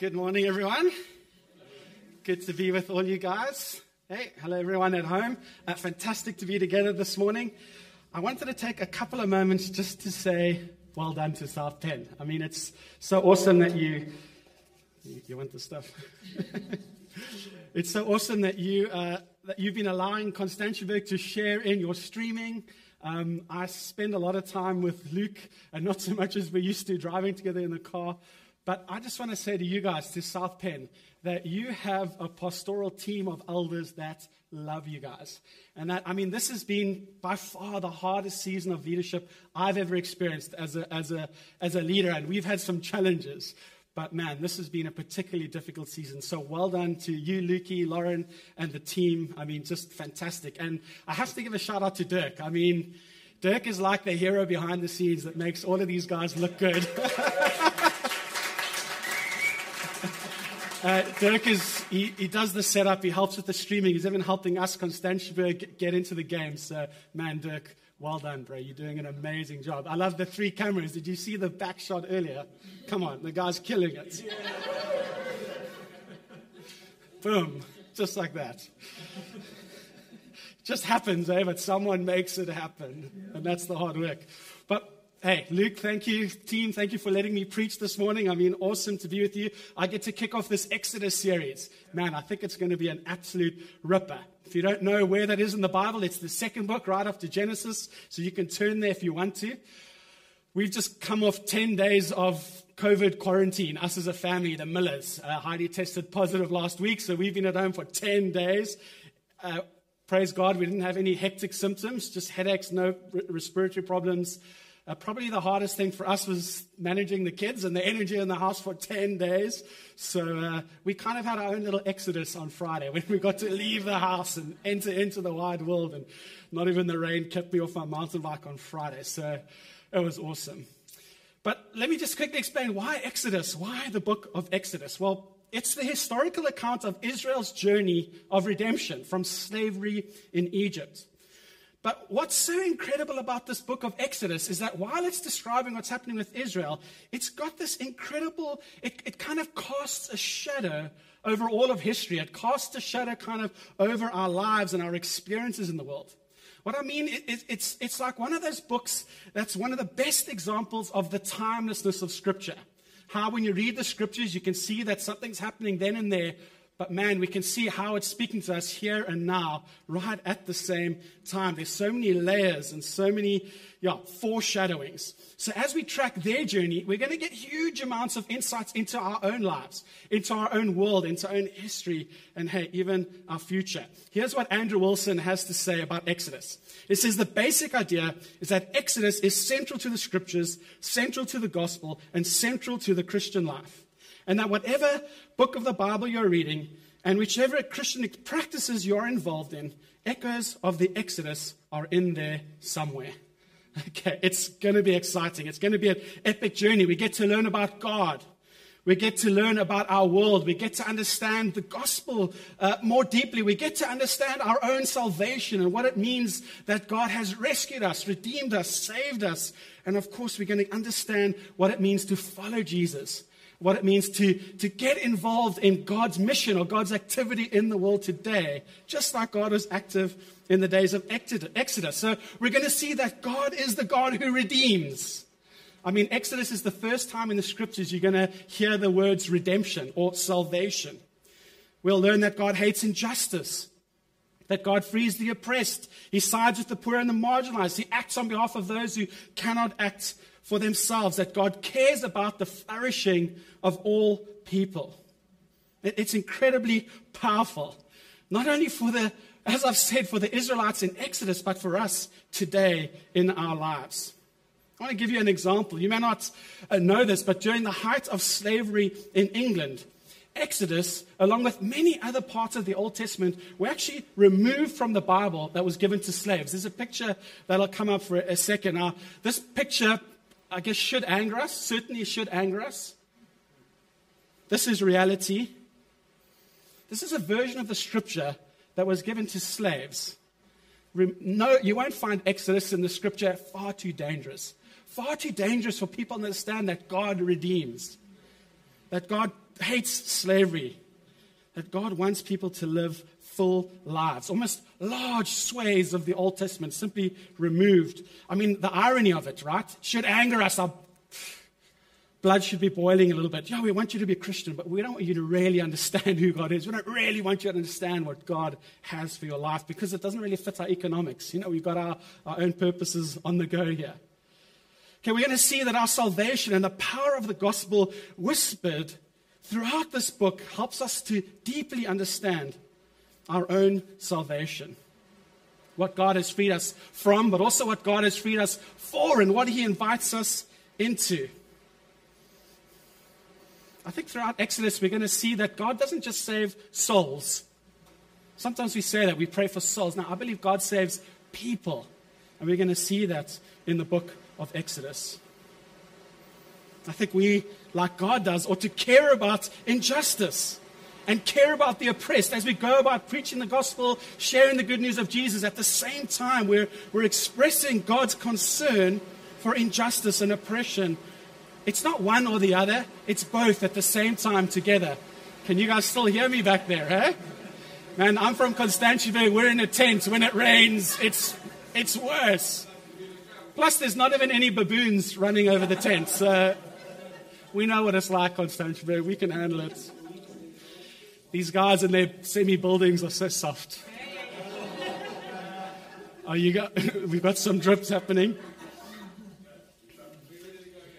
Good morning, everyone. Good to be with all you guys. Hey, hello, everyone at home. Fantastic to be together this morning. I wanted to take a couple of moments just to say well done to South Penn. I mean, it's so awesome that you want this stuff. It's so awesome that you've been allowing Constantiaberg to share in your streaming. I spend a lot of time with Luke, and not so much as we used to, driving together in the car. But I just want to say to you guys, to South Penn, that you have a pastoral team of elders that love you guys. And that, I mean, this has been by far the hardest season of leadership I've ever experienced as a leader. And we've had some challenges. But man, this has been a particularly difficult season. So well done to you, Lukey, Lauren, and the team. I mean, just fantastic. And I have to give a shout out to Dirk. I mean, Dirk is like the hero behind the scenes that makes all of these guys look good. Dirk he does the setup, he helps with the streaming, he's even helping us, Constantiaberg, get into the game. So, man, Dirk, well done, bro. You're doing an amazing job. I love the three cameras. Did you see the back shot earlier? Come on, the guy's killing it. Boom, just like that. Just happens, eh? But someone makes it happen, and that's the hard work. But hey, Luke, thank you. Team, thank you for letting me preach this morning. I mean, awesome to be with you. I get to kick off this Exodus series. Man, I think it's going to be an absolute ripper. If you don't know where that is in the Bible, it's the second book right after Genesis, so you can turn there if you want to. We've just come off 10 days of COVID quarantine, us as a family, the Millers. Heidi tested positive last week, so we've been at home for 10 days. Praise God, we didn't have any hectic symptoms, just headaches, no respiratory problems. Probably the hardest thing for us was managing the kids and the energy in the house for 10 days. So we kind of had our own little exodus on Friday when we got to leave the house and enter into the wide world. And not even the rain kept me off my mountain bike on Friday. So it was awesome. But let me just quickly explain why Exodus, why the book of Exodus? Well, it's the historical account of Israel's journey of redemption from slavery in Egypt. But what's so incredible about this book of Exodus is that while it's describing what's happening with Israel, it's got this incredible, it kind of casts a shadow over all of history. It casts a shadow kind of over our lives and our experiences in the world. What I mean, it's like one of those books that's one of the best examples of the timelessness of Scripture. How when you read the Scriptures, you can see that something's happening then and there. But man, we can see how it's speaking to us here and now, right at the same time. There's so many layers and so many foreshadowings. So as we track their journey, we're going to get huge amounts of insights into our own lives, into our own world, into our own history, and hey, even our future. Here's what Andrew Wilson has to say about Exodus. It says the basic idea is that Exodus is central to the Scriptures, central to the gospel, and central to the Christian life. And that whatever book of the Bible you're reading and whichever Christian practices you're involved in, echoes of the Exodus are in there somewhere. Okay, it's going to be exciting. It's going to be an epic journey. We get to learn about God. We get to learn about our world. We get to understand the gospel more deeply. We get to understand our own salvation and what it means that God has rescued us, redeemed us, saved us. And of course, we're going to understand what it means to follow Jesus. What it means to get involved in God's mission or God's activity in the world today, just like God was active in the days of Exodus. So we're going to see that God is the God who redeems. I mean, Exodus is the first time in the Scriptures you're going to hear the words redemption or salvation. We'll learn that God hates injustice, that God frees the oppressed. He sides with the poor and the marginalized. He acts on behalf of those who cannot act for themselves, that God cares about the flourishing of all people. It's incredibly powerful, not only as I've said, for the Israelites in Exodus, but for us today in our lives. I want to give you an example. You may not know this, but during the height of slavery in England, Exodus, along with many other parts of the Old Testament, were actually removed from the Bible that was given to slaves. There's a picture that'll come up for a second. Now, this picture, I guess, should anger us, certainly should anger us. This is reality. This is a version of the Scripture that was given to slaves. No, you won't find Exodus in the Scripture. Far too dangerous for people to understand that God redeems, that God hates slavery, that God wants people to live full lives, almost large swathes of the Old Testament simply removed. I mean, the irony of it, right? Should anger us. Our blood should be boiling a little bit. Yeah, we want you to be a Christian, but we don't want you to really understand who God is. We don't really want you to understand what God has for your life because it doesn't really fit our economics. You know, we've got our own purposes on the go here. Okay, we're going to see that our salvation and the power of the gospel whispered throughout this book helps us to deeply understand our own salvation. What God has freed us from, but also what God has freed us for and what he invites us into. I think throughout Exodus, we're going to see that God doesn't just save souls. Sometimes we say that, we pray for souls. Now, I believe God saves people. And we're going to see that in the book of Exodus. I think we, like God does, ought to care about injustice and care about the oppressed as we go about preaching the gospel, sharing the good news of Jesus. At the same time, we're expressing God's concern for injustice and oppression. It's not one or the other. It's both at the same time together. Can you guys still hear me back there, eh? Man, I'm from Constantiaberg. We're in a tent. When it rains, it's worse. Plus, there's not even any baboons running over the tent. So we know what it's like, Constantiaberg. We can handle it. These guys and their semi-buildings are so soft. Oh, we've got some drips happening.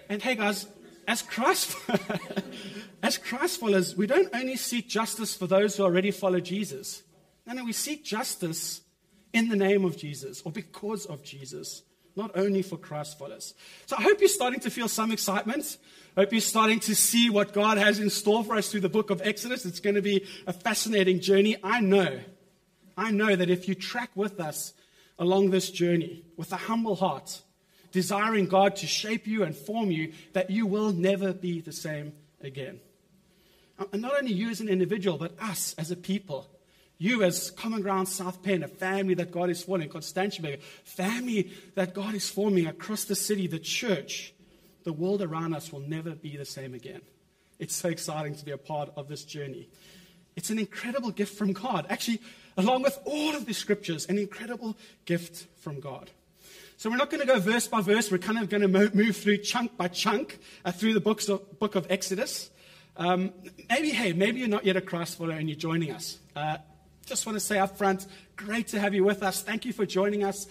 And hey guys, as Christ followers, we don't only seek justice for those who already follow Jesus. No, we seek justice in the name of Jesus or because of Jesus, not only for Christ followers. So I hope you're starting to feel some excitement. I hope you're starting to see what God has in store for us through the book of Exodus. It's going to be a fascinating journey. I know that if you track with us along this journey with a humble heart, desiring God to shape you and form you, that you will never be the same again. And not only you as an individual, but us as a people. You as Common Ground South Penn, a family that God is forming, Constantiaberg, family that God is forming across the city, the church, the world around us will never be the same again. It's so exciting to be a part of this journey. It's an incredible gift from God. Actually, along with all of the scriptures, an incredible gift from God. So we're not going to go verse by verse. We're kind of going to move through chunk by chunk through the book of Exodus. Maybe you're not yet a Christ follower and you're joining us. Just want to say up front, great to have you with us. Thank you for joining us.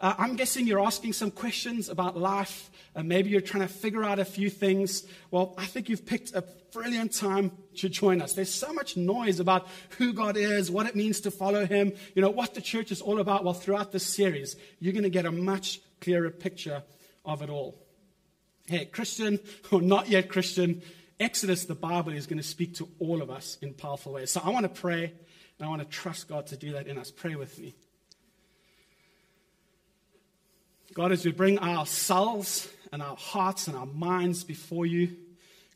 I'm guessing you're asking some questions about life. Maybe you're trying to figure out a few things. Well, I think you've picked a brilliant time to join us. There's so much noise about who God is, what it means to follow him, what the church is all about. Well, throughout this series, you're going to get a much clearer picture of it all. Hey, Christian or not yet Christian, Exodus, the Bible, is going to speak to all of us in powerful ways. So I want to pray, and I want to trust God to do that in us. Pray with me. God, as we bring ourselves and our hearts and our minds before you,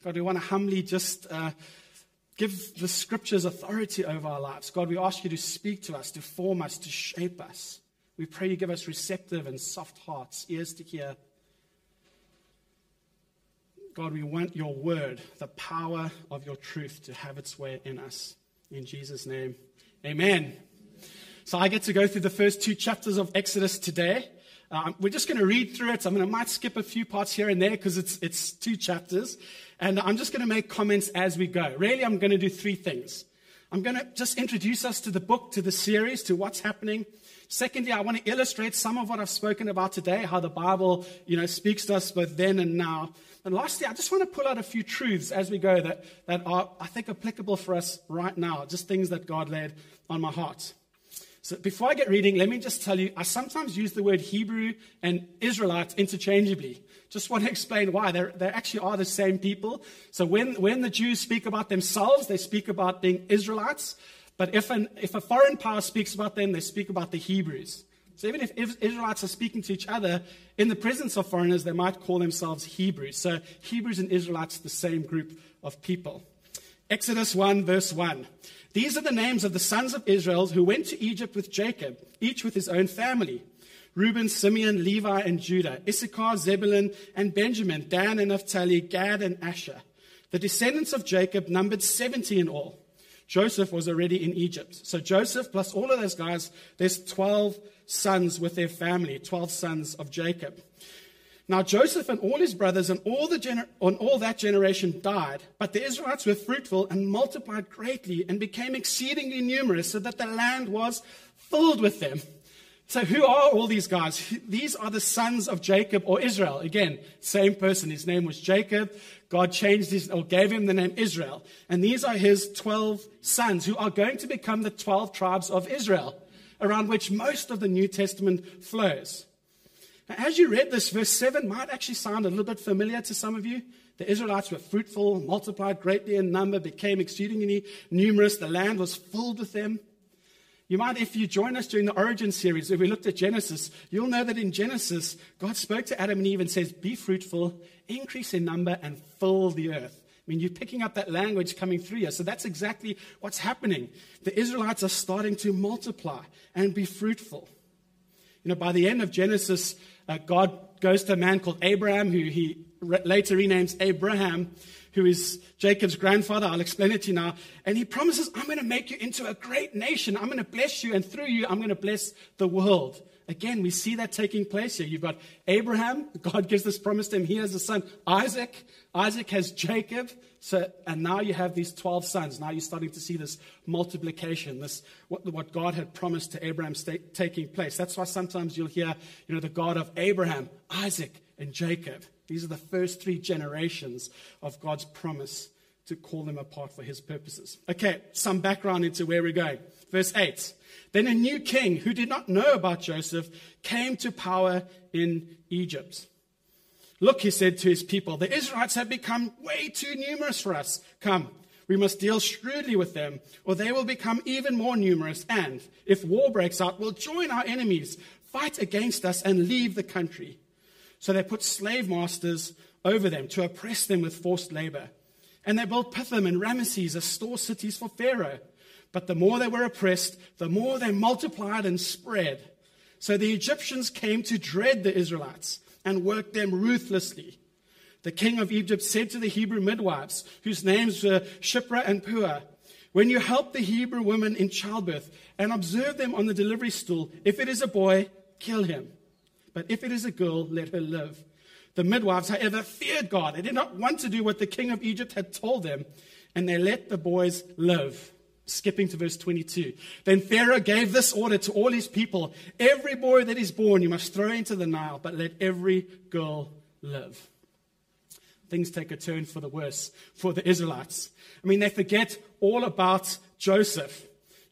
God, we want to humbly just give the scriptures authority over our lives. God, we ask you to speak to us, to form us, to shape us. We pray you give us receptive and soft hearts, ears to hear. God, we want your word, the power of your truth, to have its way in us. In Jesus' name, amen. So I get to go through the first two chapters of Exodus today. We're just going to read through it. I might skip a few parts here and there because it's two chapters. And I'm just going to make comments as we go. Really, I'm going to do three things. I'm going to just introduce us to the book, to the series, to what's happening. Secondly, I want to illustrate some of what I've spoken about today, how the Bible, speaks to us both then and now. And lastly, I just want to pull out a few truths as we go that are, I think, applicable for us right now, just things that God laid on my heart. So before I get reading, let me just tell you, I sometimes use the word Hebrew and Israelite interchangeably. Just want to explain why. They actually are the same people. So when the Jews speak about themselves, they speak about being Israelites. But if a foreign power speaks about them, they speak about the Hebrews. So even if Israelites are speaking to each other, in the presence of foreigners, they might call themselves Hebrews. So Hebrews and Israelites, the same group of people. Exodus 1, verse 1. These are the names of the sons of Israel who went to Egypt with Jacob, each with his own family. Reuben, Simeon, Levi, and Judah. Issachar, Zebulun, and Benjamin. Dan and Naphtali, Gad, and Asher. The descendants of Jacob numbered 70 in all. Joseph was already in Egypt. So Joseph plus all of those guys, there's 12 sons with their family, 12 sons of Jacob. Now Joseph and all his brothers and all that generation died, but the Israelites were fruitful and multiplied greatly and became exceedingly numerous, so that the land was filled with them. So who are all these guys? These are the sons of Jacob or Israel. Again, same person. His name was Jacob. God changed his, or gave him the name Israel. And these are his 12 sons who are going to become the 12 tribes of Israel, around which most of the New Testament flows. Now, as you read this, verse 7 might actually sound a little bit familiar to some of you. The Israelites were fruitful, multiplied greatly in number, became exceedingly numerous. The land was filled with them. You might, if you join us during the Origin series, if we looked at Genesis, you'll know that in Genesis, God spoke to Adam and Eve and says, be fruitful, increase in number, and fill the earth. I mean, you're picking up that language coming through here. So that's exactly what's happening. The Israelites are starting to multiply and be fruitful. You know, by the end of Genesis, God goes to a man called Abraham, who he later renames Abraham, who is Jacob's grandfather. I'll explain it to you now. And he promises, I'm going to make you into a great nation. I'm going to bless you, and through you, I'm going to bless the world. Again, we see that taking place here. You've got Abraham. God gives this promise to him. He has a son, Isaac. Isaac has Jacob. So, and now you have these 12 sons. Now you're starting to see this multiplication, this what God had promised to Abraham taking place. That's why sometimes you'll hear, you know, the God of Abraham, Isaac, and Jacob. These are the first three generations of God's promise to call them apart for his purposes. Okay, some background into where we're going. Verse 8. Then a new king who did not know about Joseph came to power in Egypt. Look, he said to his people, the Israelites have become way too numerous for us. Come, we must deal shrewdly with them, or they will become even more numerous. And if war breaks out, we'll join our enemies, fight against us, and leave the country. So they put slave masters over them to oppress them with forced labor. And they built Pithom and Ramesses as store cities for Pharaoh. But the more they were oppressed, the more they multiplied and spread. So the Egyptians came to dread the Israelites and worked them ruthlessly. The king of Egypt said to the Hebrew midwives, whose names were Shiphrah and Puah, when you help the Hebrew women in childbirth and observe them on the delivery stool, if it is a boy, kill him. But if it is a girl, let her live. The midwives, however, feared God. They did not want to do what the king of Egypt had told them, and they let the boys live. Skipping to verse 22. Then Pharaoh gave this order to all his people. Every boy that is born you must throw into the Nile, but let every girl live. Things take a turn for the worse for the Israelites. I mean, they forget all about Joseph.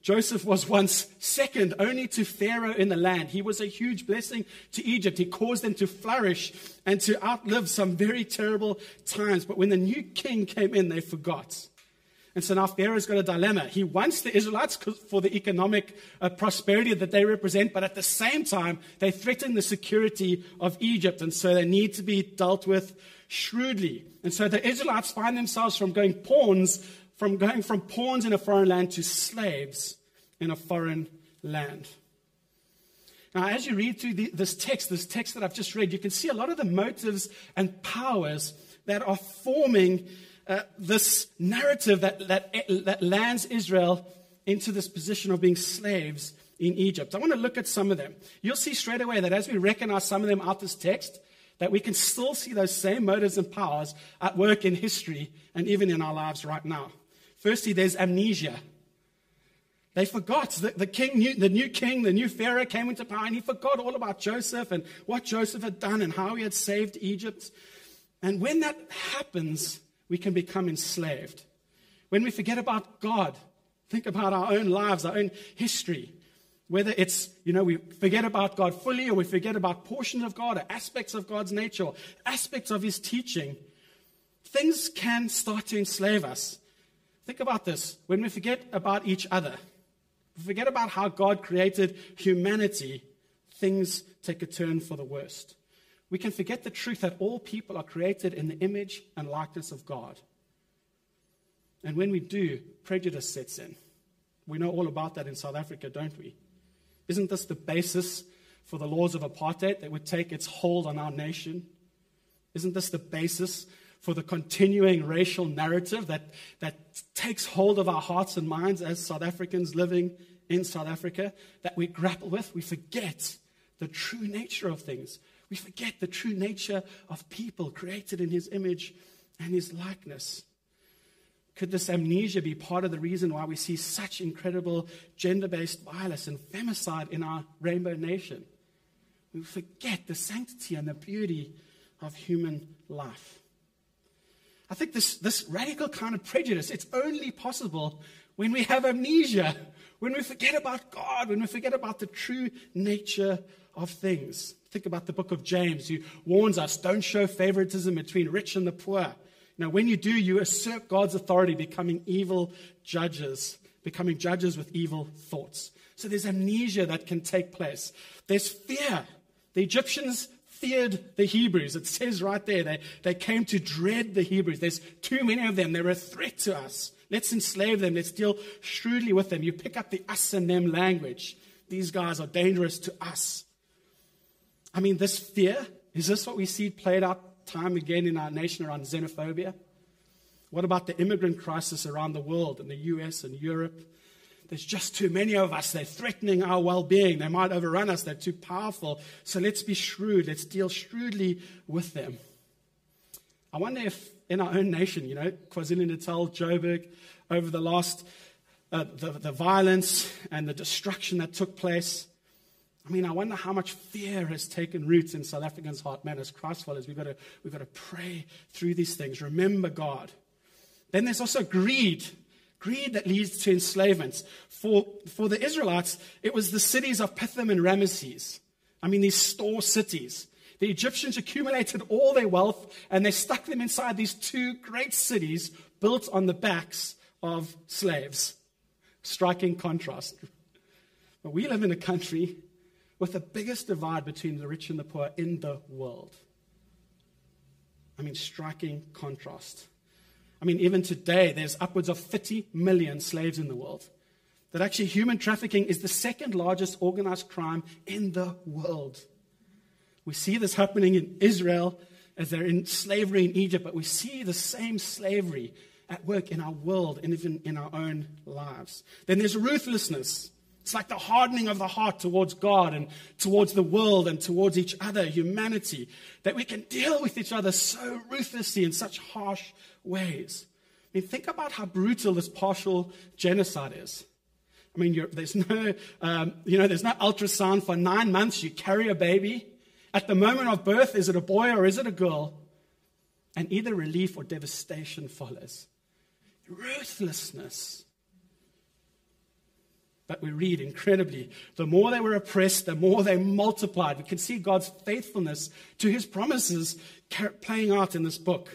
Joseph was once second only to Pharaoh in the land. He was a huge blessing to Egypt. He caused them to flourish and to outlive some very terrible times. But when the new king came in, they forgot. And so now Pharaoh's got a dilemma. He wants the Israelites for the economic prosperity that they represent, but at the same time, they threaten the security of Egypt. And so they need to be dealt with shrewdly. And so the Israelites find themselves from going from pawns in a foreign land to slaves in a foreign land. Now, as you read through this text that I've just read, you can see a lot of the motives and powers that are forming this narrative that lands Israel into this position of being slaves in Egypt. I want to look at some of them. You'll see straight away that as we recognize some of them out this text, that we can still see those same motives and powers at work in history and even in our lives right now. Firstly, there's amnesia. They forgot. The new Pharaoh came into power, and he forgot all about Joseph and what Joseph had done and how he had saved Egypt. And when that happens, we can become enslaved. When we forget about God, think about our own lives, our own history. Whether it's, you know, we forget about God fully, or we forget about portions of God, or aspects of God's nature, aspects of his teaching, things can start to enslave us. Think about this. When we forget about each other, we forget about how God created humanity, things take a turn for the worst. We can forget the truth that all people are created in the image and likeness of God. And when we do, prejudice sets in. We know all about that in South Africa, don't we? Isn't this the basis for the laws of apartheid that would take its hold on our nation? Isn't this the basis for the continuing racial narrative that takes hold of our hearts and minds as South Africans living in South Africa, that we grapple with. We forget the true nature of things. We forget the true nature of people created in his image and his likeness. Could this amnesia be part of the reason why we see such incredible gender-based violence and femicide in our rainbow nation? We forget the sanctity and the beauty of human life. I think this radical kind of prejudice, it's only possible when we have amnesia, when we forget about God, when we forget about the true nature of things. Think about the book of James, who warns us, don't show favoritism between rich and the poor. Now, when you do, you usurp God's authority, becoming judges with evil thoughts. So there's amnesia that can take place. There's fear. The Egyptians feared the Hebrews. It says right there, they came to dread the Hebrews. There's too many of them. They're a threat to us. Let's enslave them. Let's deal shrewdly with them. You pick up the us and them language. These guys are dangerous to us. I mean, this fear, is this what we see played out time again in our nation around xenophobia? What about the immigrant crisis around the world, in the US and Europe? There's just too many of us. They're threatening our well-being. They might overrun us. They're too powerful. So let's be shrewd. Let's deal shrewdly with them. I wonder if in our own nation, KwaZulu-Natal, Joburg, over the last, the violence and the destruction that took place, I wonder how much fear has taken root in South Africans' heart. Man, as Christ followers, we've got to pray through these things. Remember God. Then there's also greed. Greed that leads to enslavement. For the Israelites, it was the cities of Pithom and Ramesses. These store cities. The Egyptians accumulated all their wealth, and they stuck them inside these two great cities built on the backs of slaves. Striking contrast. But we live in a country with the biggest divide between the rich and the poor in the world. Striking contrast. Even today, there's upwards of 30 million slaves in the world. That actually human trafficking is the second largest organized crime in the world. We see this happening in Israel as they're in slavery in Egypt, but we see the same slavery at work in our world and even in our own lives. Then there's ruthlessness. It's like the hardening of the heart towards God and towards the world and towards each other, humanity, that we can deal with each other so ruthlessly in such harsh ways. Think about how brutal this partial genocide is. There's no ultrasound for 9 months. You carry a baby. At the moment of birth, is it a boy or is it a girl? And either relief or devastation follows. Ruthlessness. But we read incredibly, the more they were oppressed, the more they multiplied. We can see God's faithfulness to his promises playing out in this book.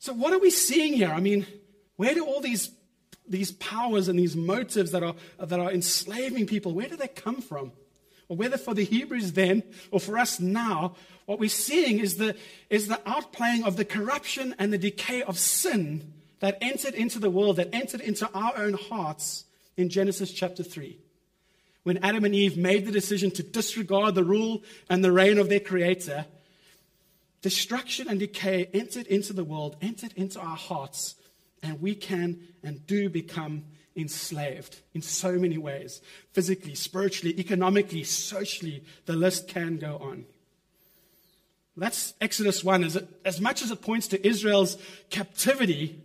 So what are we seeing here? Where do all these powers and these motives that are enslaving people, where do they come from? Or whether for the Hebrews then or for us now, what we're seeing is the outplaying of the corruption and the decay of sin that entered into the world, that entered into our own hearts. In Genesis chapter 3, when Adam and Eve made the decision to disregard the rule and the reign of their Creator, destruction and decay entered into the world, entered into our hearts, and we can and do become enslaved in so many ways, physically, spiritually, economically, socially. The list can go on. That's Exodus 1. As much as it points to Israel's captivity,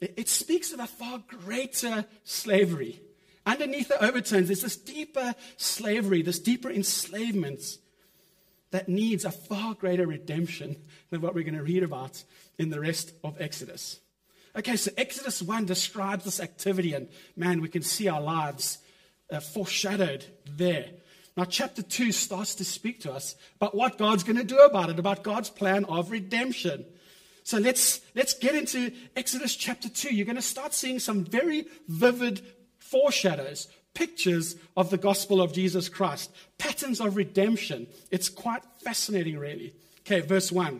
it speaks of a far greater slavery. Underneath the overtones, there's this deeper slavery, this deeper enslavement that needs a far greater redemption than what we're going to read about in the rest of Exodus. Okay, so Exodus 1 describes this activity, and man, we can see our lives foreshadowed there. Now, chapter 2 starts to speak to us about what God's going to do about it, about God's plan of redemption. So let's get into Exodus chapter 2. You're going to start seeing some very vivid foreshadows, pictures of the gospel of Jesus Christ, patterns of redemption. It's quite fascinating, really. Okay, verse 1.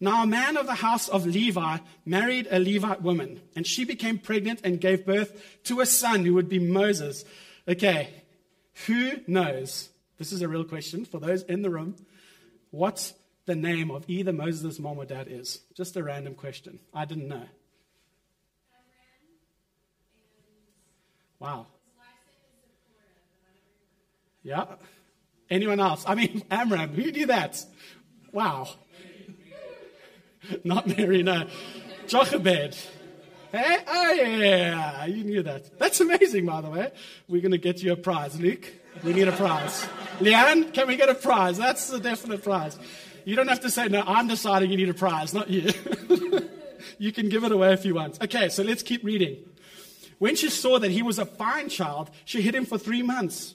Now a man of the house of Levi married a Levite woman, and she became pregnant and gave birth to a son who would be Moses. Okay, who knows? This is a real question for those in the room. What the name of either Moses' mom or dad is? Just a random question. I didn't know. Amram and wow. Yeah. Anyone else? I mean, Amram, who knew that? Wow. Not Mary, no. Jochebed. Hey? Oh, yeah, you knew that. That's amazing, by the way. We're going to get you a prize, Luke. We need a prize. Leanne, can we get a prize? That's a definite prize. You don't have to say, no, I'm deciding you need a prize, not you. You can give it away if you want. Okay, so let's keep reading. When she saw that he was a fine child, she hid him for 3 months.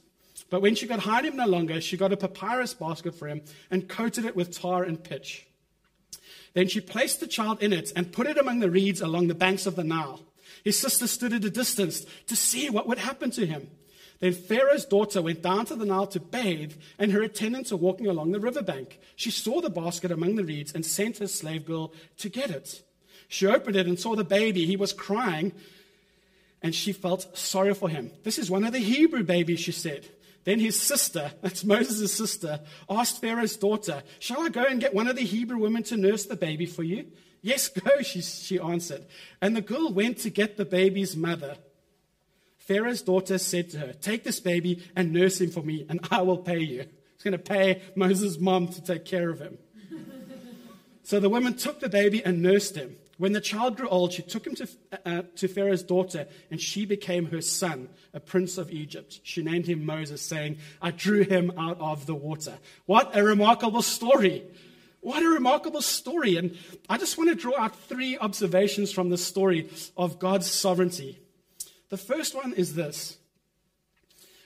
But when she could hide him no longer, she got a papyrus basket for him and coated it with tar and pitch. Then she placed the child in it and put it among the reeds along the banks of the Nile. His sister stood at a distance to see what would happen to him. Then Pharaoh's daughter went down to the Nile to bathe, and her attendants were walking along the riverbank. She saw the basket among the reeds and sent her slave girl to get it. She opened it and saw the baby. He was crying, and she felt sorry for him. This is one of the Hebrew babies, she said. Then his sister, that's Moses' sister, asked Pharaoh's daughter, shall I go and get one of the Hebrew women to nurse the baby for you? Yes, go, she answered. And the girl went to get the baby's mother. Pharaoh's daughter said to her, take this baby and nurse him for me, and I will pay you. She's going to pay Moses' mom to take care of him. So the woman took the baby and nursed him. When the child grew old, she took him to Pharaoh's daughter, and she became her son, a prince of Egypt. She named him Moses, saying, I drew him out of the water. What a remarkable story. What a remarkable story. And I just want to draw out 3 observations from this story of God's sovereignty. The first one is this.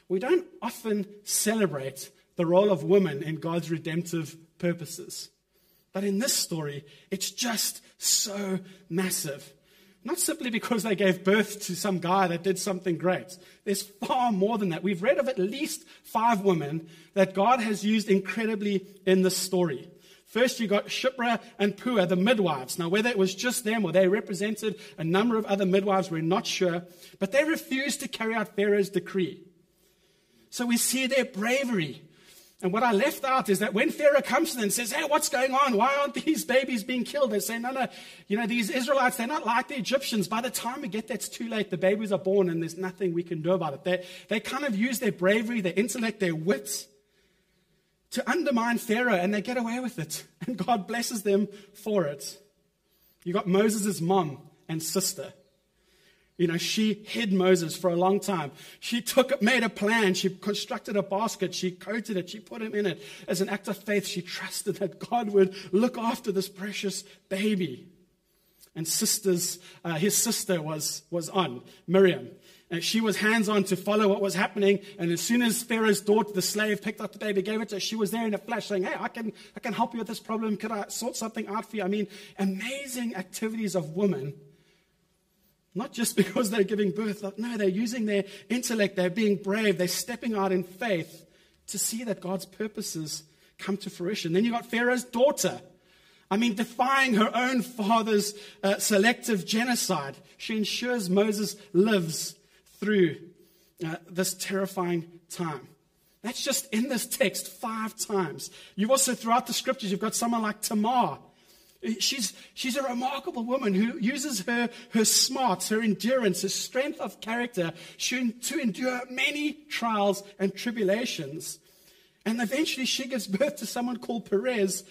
We don't often celebrate the role of women in God's redemptive purposes. But in this story, it's just so massive. Not simply because they gave birth to some guy that did something great. There's far more than that. We've read of at least 5 women that God has used incredibly in this story. First, you got Shiphrah and Puah, the midwives. Now, whether it was just them or they represented a number of other midwives, we're not sure. But they refused to carry out Pharaoh's decree. So we see their bravery. And what I left out is that when Pharaoh comes to them and says, hey, what's going on? Why aren't these babies being killed? They say, no, these Israelites, they're not like the Egyptians. By the time we get there, it's too late. The babies are born and there's nothing we can do about it. They kind of use their bravery, their intellect, their wit to undermine Pharaoh, and they get away with it. And God blesses them for it. You got Moses' mom and sister. She hid Moses for a long time. She made a plan. She constructed a basket. She coated it. She put him in it. As an act of faith, she trusted that God would look after this precious baby. And his sister was on, Miriam. And she was hands-on to follow what was happening. And as soon as Pharaoh's daughter, the slave, picked up the baby, gave it to her, she was there in a flash saying, hey, I can help you with this problem. Could I sort something out for you? I mean, amazing activities of women. Not just because they're giving birth. No, they're using their intellect. They're being brave. They're stepping out in faith to see that God's purposes come to fruition. Then you got Pharaoh's daughter. Defying her own father's selective genocide. She ensures Moses lives through this terrifying time. That's just in this text 5 times. You've also, throughout the scriptures, you've got someone like Tamar. She's a remarkable woman who uses her smarts, her endurance, her strength of character to endure many trials and tribulations. And eventually she gives birth to someone called Perez,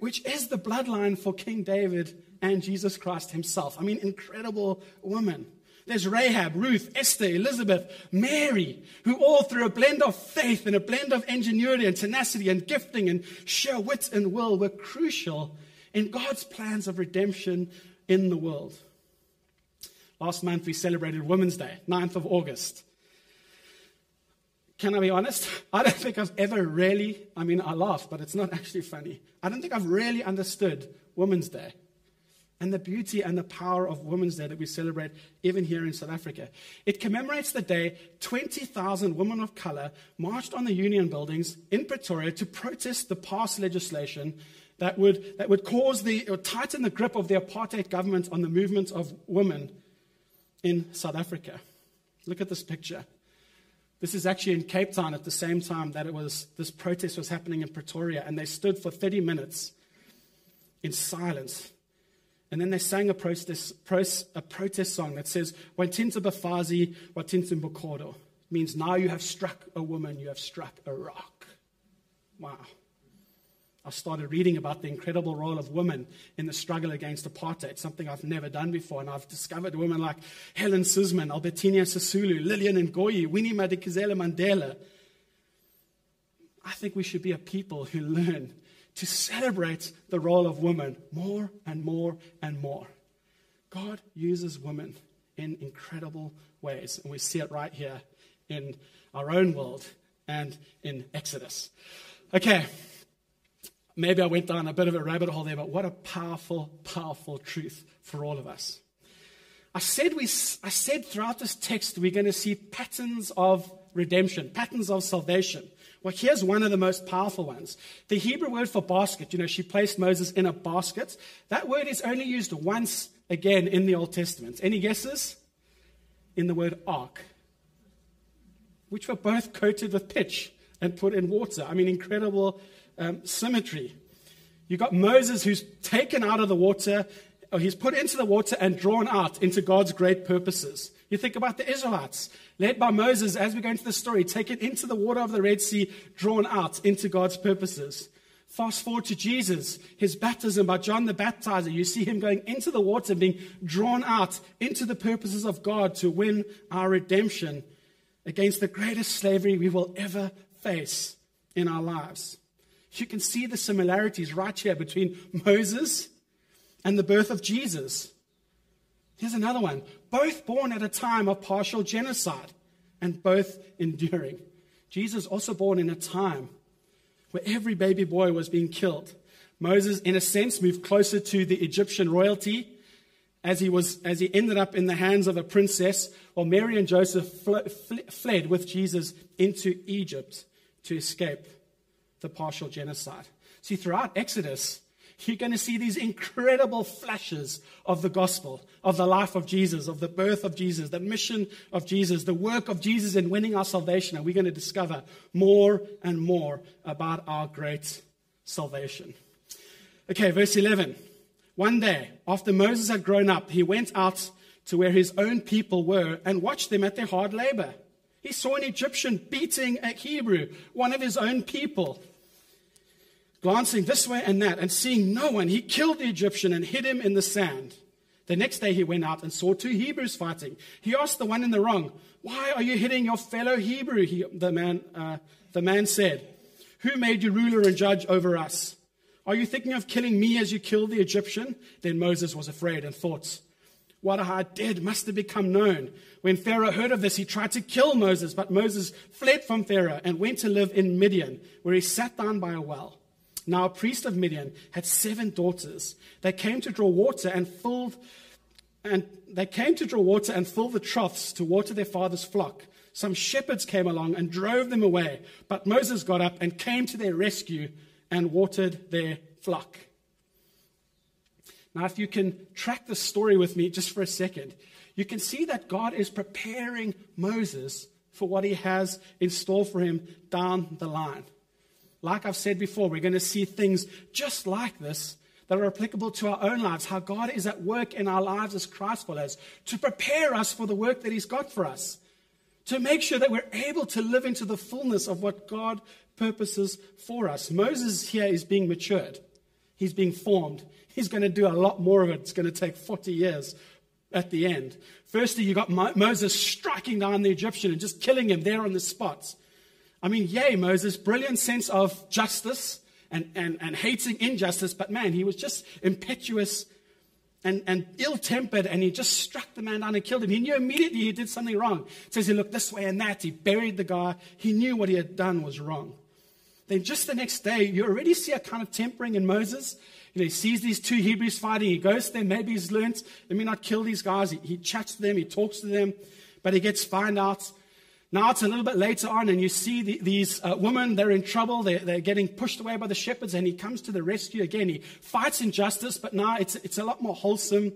which is the bloodline for King David and Jesus Christ himself. Incredible woman. There's Rahab, Ruth, Esther, Elizabeth, Mary, who all through a blend of faith and a blend of ingenuity and tenacity and gifting and sheer wit and will were crucial in God's plans of redemption in the world. Last month we celebrated Women's Day, 9th of August. Can I be honest? I don't think I've ever really, I laugh, but it's not actually funny. I don't think I've really understood Women's Day and the beauty and the power of Women's Day that we celebrate even here in South Africa. It commemorates the day 20,000 women of color marched on the union buildings in Pretoria to protest the past legislation that would cause or tighten the grip of the apartheid government on the movement of women in South Africa. Look at this picture. This is actually in Cape Town at the same time that this protest was happening in Pretoria, and they stood for 30 minutes in silence. And then they sang a protest song that says, Watinzabafazi, watinzabukodo. It means, now you have struck a woman, you have struck a rock. Wow. I started reading about the incredible role of women in the struggle against apartheid, something I've never done before. And I've discovered women like Helen Suzman, Albertina Sisulu, Lilian Ngoyi, Winnie Madikizela-Mandela. I think we should be a people who learn to celebrate the role of women more and more and more. God uses women in incredible ways. And we see it right here in our own world and in Exodus. Okay. Maybe I went down a bit of a rabbit hole there, but what a powerful, powerful truth for all of us. I said throughout this text we're going to see patterns of redemption, patterns of salvation. Well, here's one of the most powerful ones. The Hebrew word for basket, she placed Moses in a basket. That word is only used once again in the Old Testament. Any guesses? In the word ark, which were both coated with pitch and put in water. I mean, incredible symmetry. You got Moses, who's taken out of the water, or he's put into the water and drawn out into God's great purposes. You think about the Israelites, led by Moses, as we go into the story, taken into the water of the Red Sea, drawn out into God's purposes. Fast forward to Jesus, his baptism by John the Baptizer. You see him going into the water, being drawn out into the purposes of God to win our redemption against the greatest slavery we will ever face in our lives. You can see the similarities right here between Moses and the birth of Jesus. Here's another one. Both born at a time of partial genocide and both enduring. Jesus also born in a time where every baby boy was being killed. Moses, in a sense, moved closer to the Egyptian royalty as he ended up in the hands of a princess, while Mary and Joseph fled with Jesus into Egypt to escape the partial genocide. See, throughout Exodus, you're going to see these incredible flashes of the gospel, of the life of Jesus, of the birth of Jesus, the mission of Jesus, the work of Jesus in winning our salvation. And we're going to discover more and more about our great salvation. Okay, verse 11. One day, after Moses had grown up, he went out to where his own people were and watched them at their hard labor. He saw an Egyptian beating a Hebrew, one of his own people. Glancing this way and that and seeing no one, he killed the Egyptian and hid him in the sand. The next day he went out and saw two Hebrews fighting. He asked the one in the wrong, "Why are you hitting your fellow Hebrew?" The man said, "Who made you ruler and judge over us? Are you thinking of killing me as you killed the Egyptian?" Then Moses was afraid and thought, "What I did must have become known." When Pharaoh heard of this, he tried to kill Moses, but Moses fled from Pharaoh and went to live in Midian, where he sat down by a well. Now a priest of Midian had 7 daughters. They came to draw water and fill the troughs to water their father's flock. Some shepherds came along and drove them away, but Moses got up and came to their rescue and watered their flock. Now, if you can track this story with me just for a second, you can see that God is preparing Moses for what he has in store for him down the line. Like I've said before, we're going to see things just like this that are applicable to our own lives, how God is at work in our lives as Christ followers to prepare us for the work that he's got for us, to make sure that we're able to live into the fullness of what God purposes for us. Moses here is being matured. He's being formed. He's going to do a lot more of it. It's going to take 40 years at the end. Firstly, you got Moses striking down the Egyptian and just killing him there on the spot. I mean, yay, Moses, brilliant sense of justice and hating injustice, but man, he was just impetuous and ill-tempered, and he just struck the man down and killed him. He knew immediately he did something wrong. It says he looked this way and that. He buried the guy. He knew what he had done was wrong. Then just the next day, you already see a kind of tempering in Moses. He sees these two Hebrews fighting. He goes to them. Maybe he's learnt, let me not kill these guys. He chats to them. He talks to them, but he gets found out. Now it's a little bit later on, and you see these women, they're in trouble. They're getting pushed away by the shepherds, and he comes to the rescue again. He fights injustice, but now it's a lot more wholesome.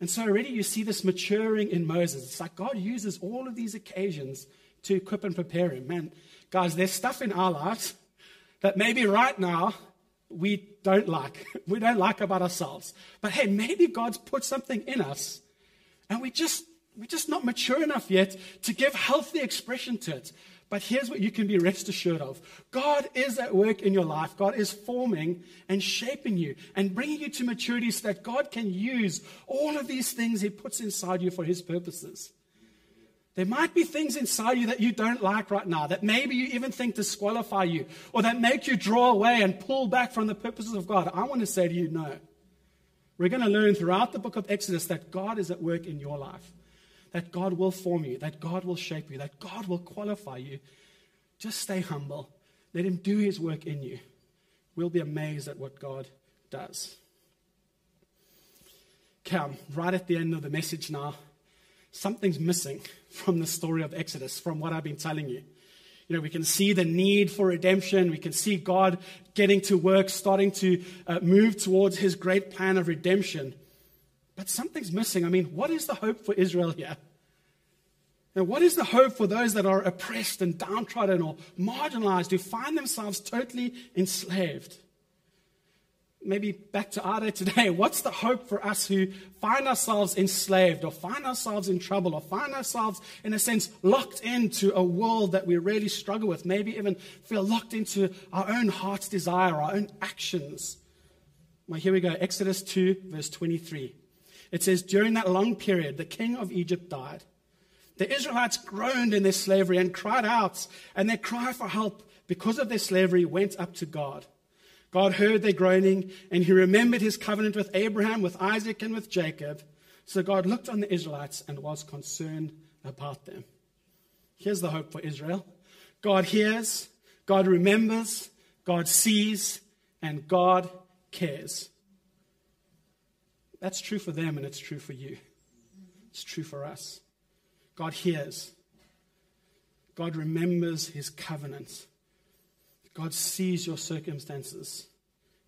And so already you see this maturing in Moses. It's like God uses all of these occasions to equip and prepare him. Man, guys, there's stuff in our lives that maybe right now we don't like about ourselves. But hey, maybe God's put something in us and we're just not mature enough yet to give healthy expression to it. But here's what you can be rest assured of. God is at work in your life. God is forming and shaping you and bringing you to maturity so that God can use all of these things he puts inside you for his purposes. There might be things inside you that you don't like right now, that maybe you even think disqualify you or that make you draw away and pull back from the purposes of God. I want to say to you, no. We're going to learn throughout the book of Exodus that God is at work in your life, that God will form you, that God will shape you, that God will qualify you. Just stay humble. Let him do his work in you. We'll be amazed at what God does. Okay, I'm right at the end of the message now. Something's missing from the story of Exodus, from what I've been telling you. You know, we can see the need for redemption. We can see God getting to work, starting to move towards his great plan of redemption. But something's missing. I mean, what is the hope for Israel here? And what is the hope for those that are oppressed and downtrodden or marginalized, who find themselves totally enslaved? Maybe back to our day today, what's the hope for us who find ourselves enslaved or find ourselves in trouble or find ourselves, in a sense, locked into a world that we really struggle with, maybe even feel locked into our own heart's desire, our own actions? Well, here we go, Exodus 2, verse 23. It says, during that long period, the king of Egypt died. The Israelites groaned in their slavery and cried out, and their cry for help because of their slavery went up to God. God heard their groaning, and he remembered his covenant with Abraham, with Isaac, and with Jacob. So God looked on the Israelites and was concerned about them. Here's the hope for Israel. God hears, God remembers, God sees, and God cares. That's true for them, and it's true for you. It's true for us. God hears. God remembers his covenant. God sees your circumstances,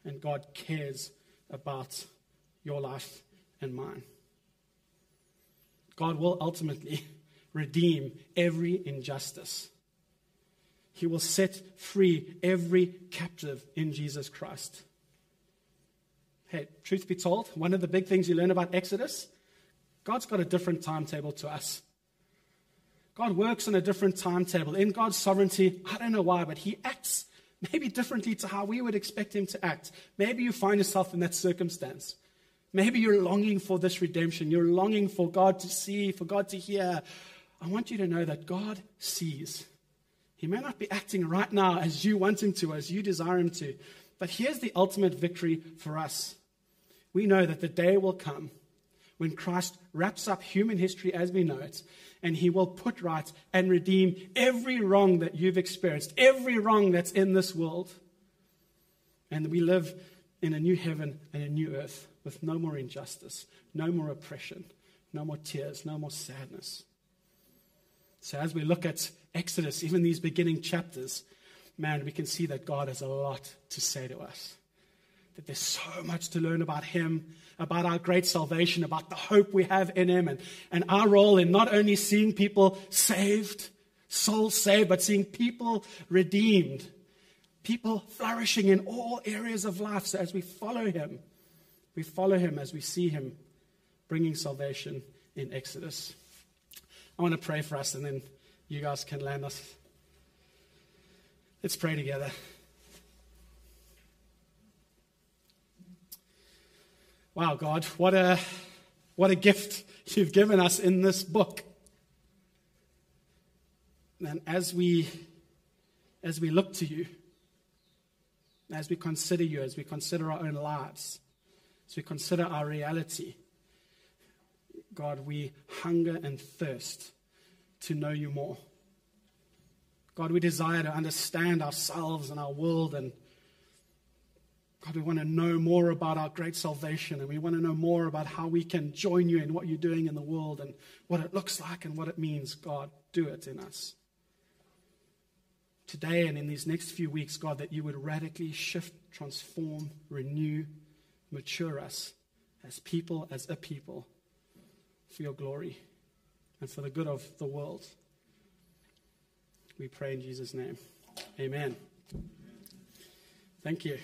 and God cares about your life and mine. God will ultimately redeem every injustice. He will set free every captive in Jesus Christ. Hey, truth be told, one of the big things you learn about Exodus, God's got a different timetable to us. God works on a different timetable. In God's sovereignty, I don't know why, but he acts maybe differently to how we would expect him to act. Maybe you find yourself in that circumstance. Maybe you're longing for this redemption. You're longing for God to see, for God to hear. I want you to know that God sees. He may not be acting right now as you want him to, as you desire him to. But here's the ultimate victory for us. We know that the day will come when Christ wraps up human history as we know it, and he will put right and redeem every wrong that you've experienced, every wrong that's in this world. And we live in a new heaven and a new earth with no more injustice, no more oppression, no more tears, no more sadness. So as we look at Exodus, even these beginning chapters, man, we can see that God has a lot to say to us. That there's so much to learn about him, about our great salvation, about the hope we have in him, and our role in not only seeing people saved, souls saved, but seeing people redeemed, people flourishing in all areas of life. So as we follow him as we see him bringing salvation in Exodus. I want to pray for us, and then you guys can land us. Let's pray together. Wow, God, what a gift you've given us in this book. And as we look to you, as we consider you, as we consider our own lives, as we consider our reality, God, we hunger and thirst to know you more. God, we desire to understand ourselves and our world, and God, we want to know more about our great salvation, and we want to know more about how we can join you in what you're doing in the world and what it looks like and what it means. God, do it in us. Today and in these next few weeks, God, that you would radically shift, transform, renew, mature us as people, as a people, for your glory and for the good of the world. We pray in Jesus' name. Amen. Thank you.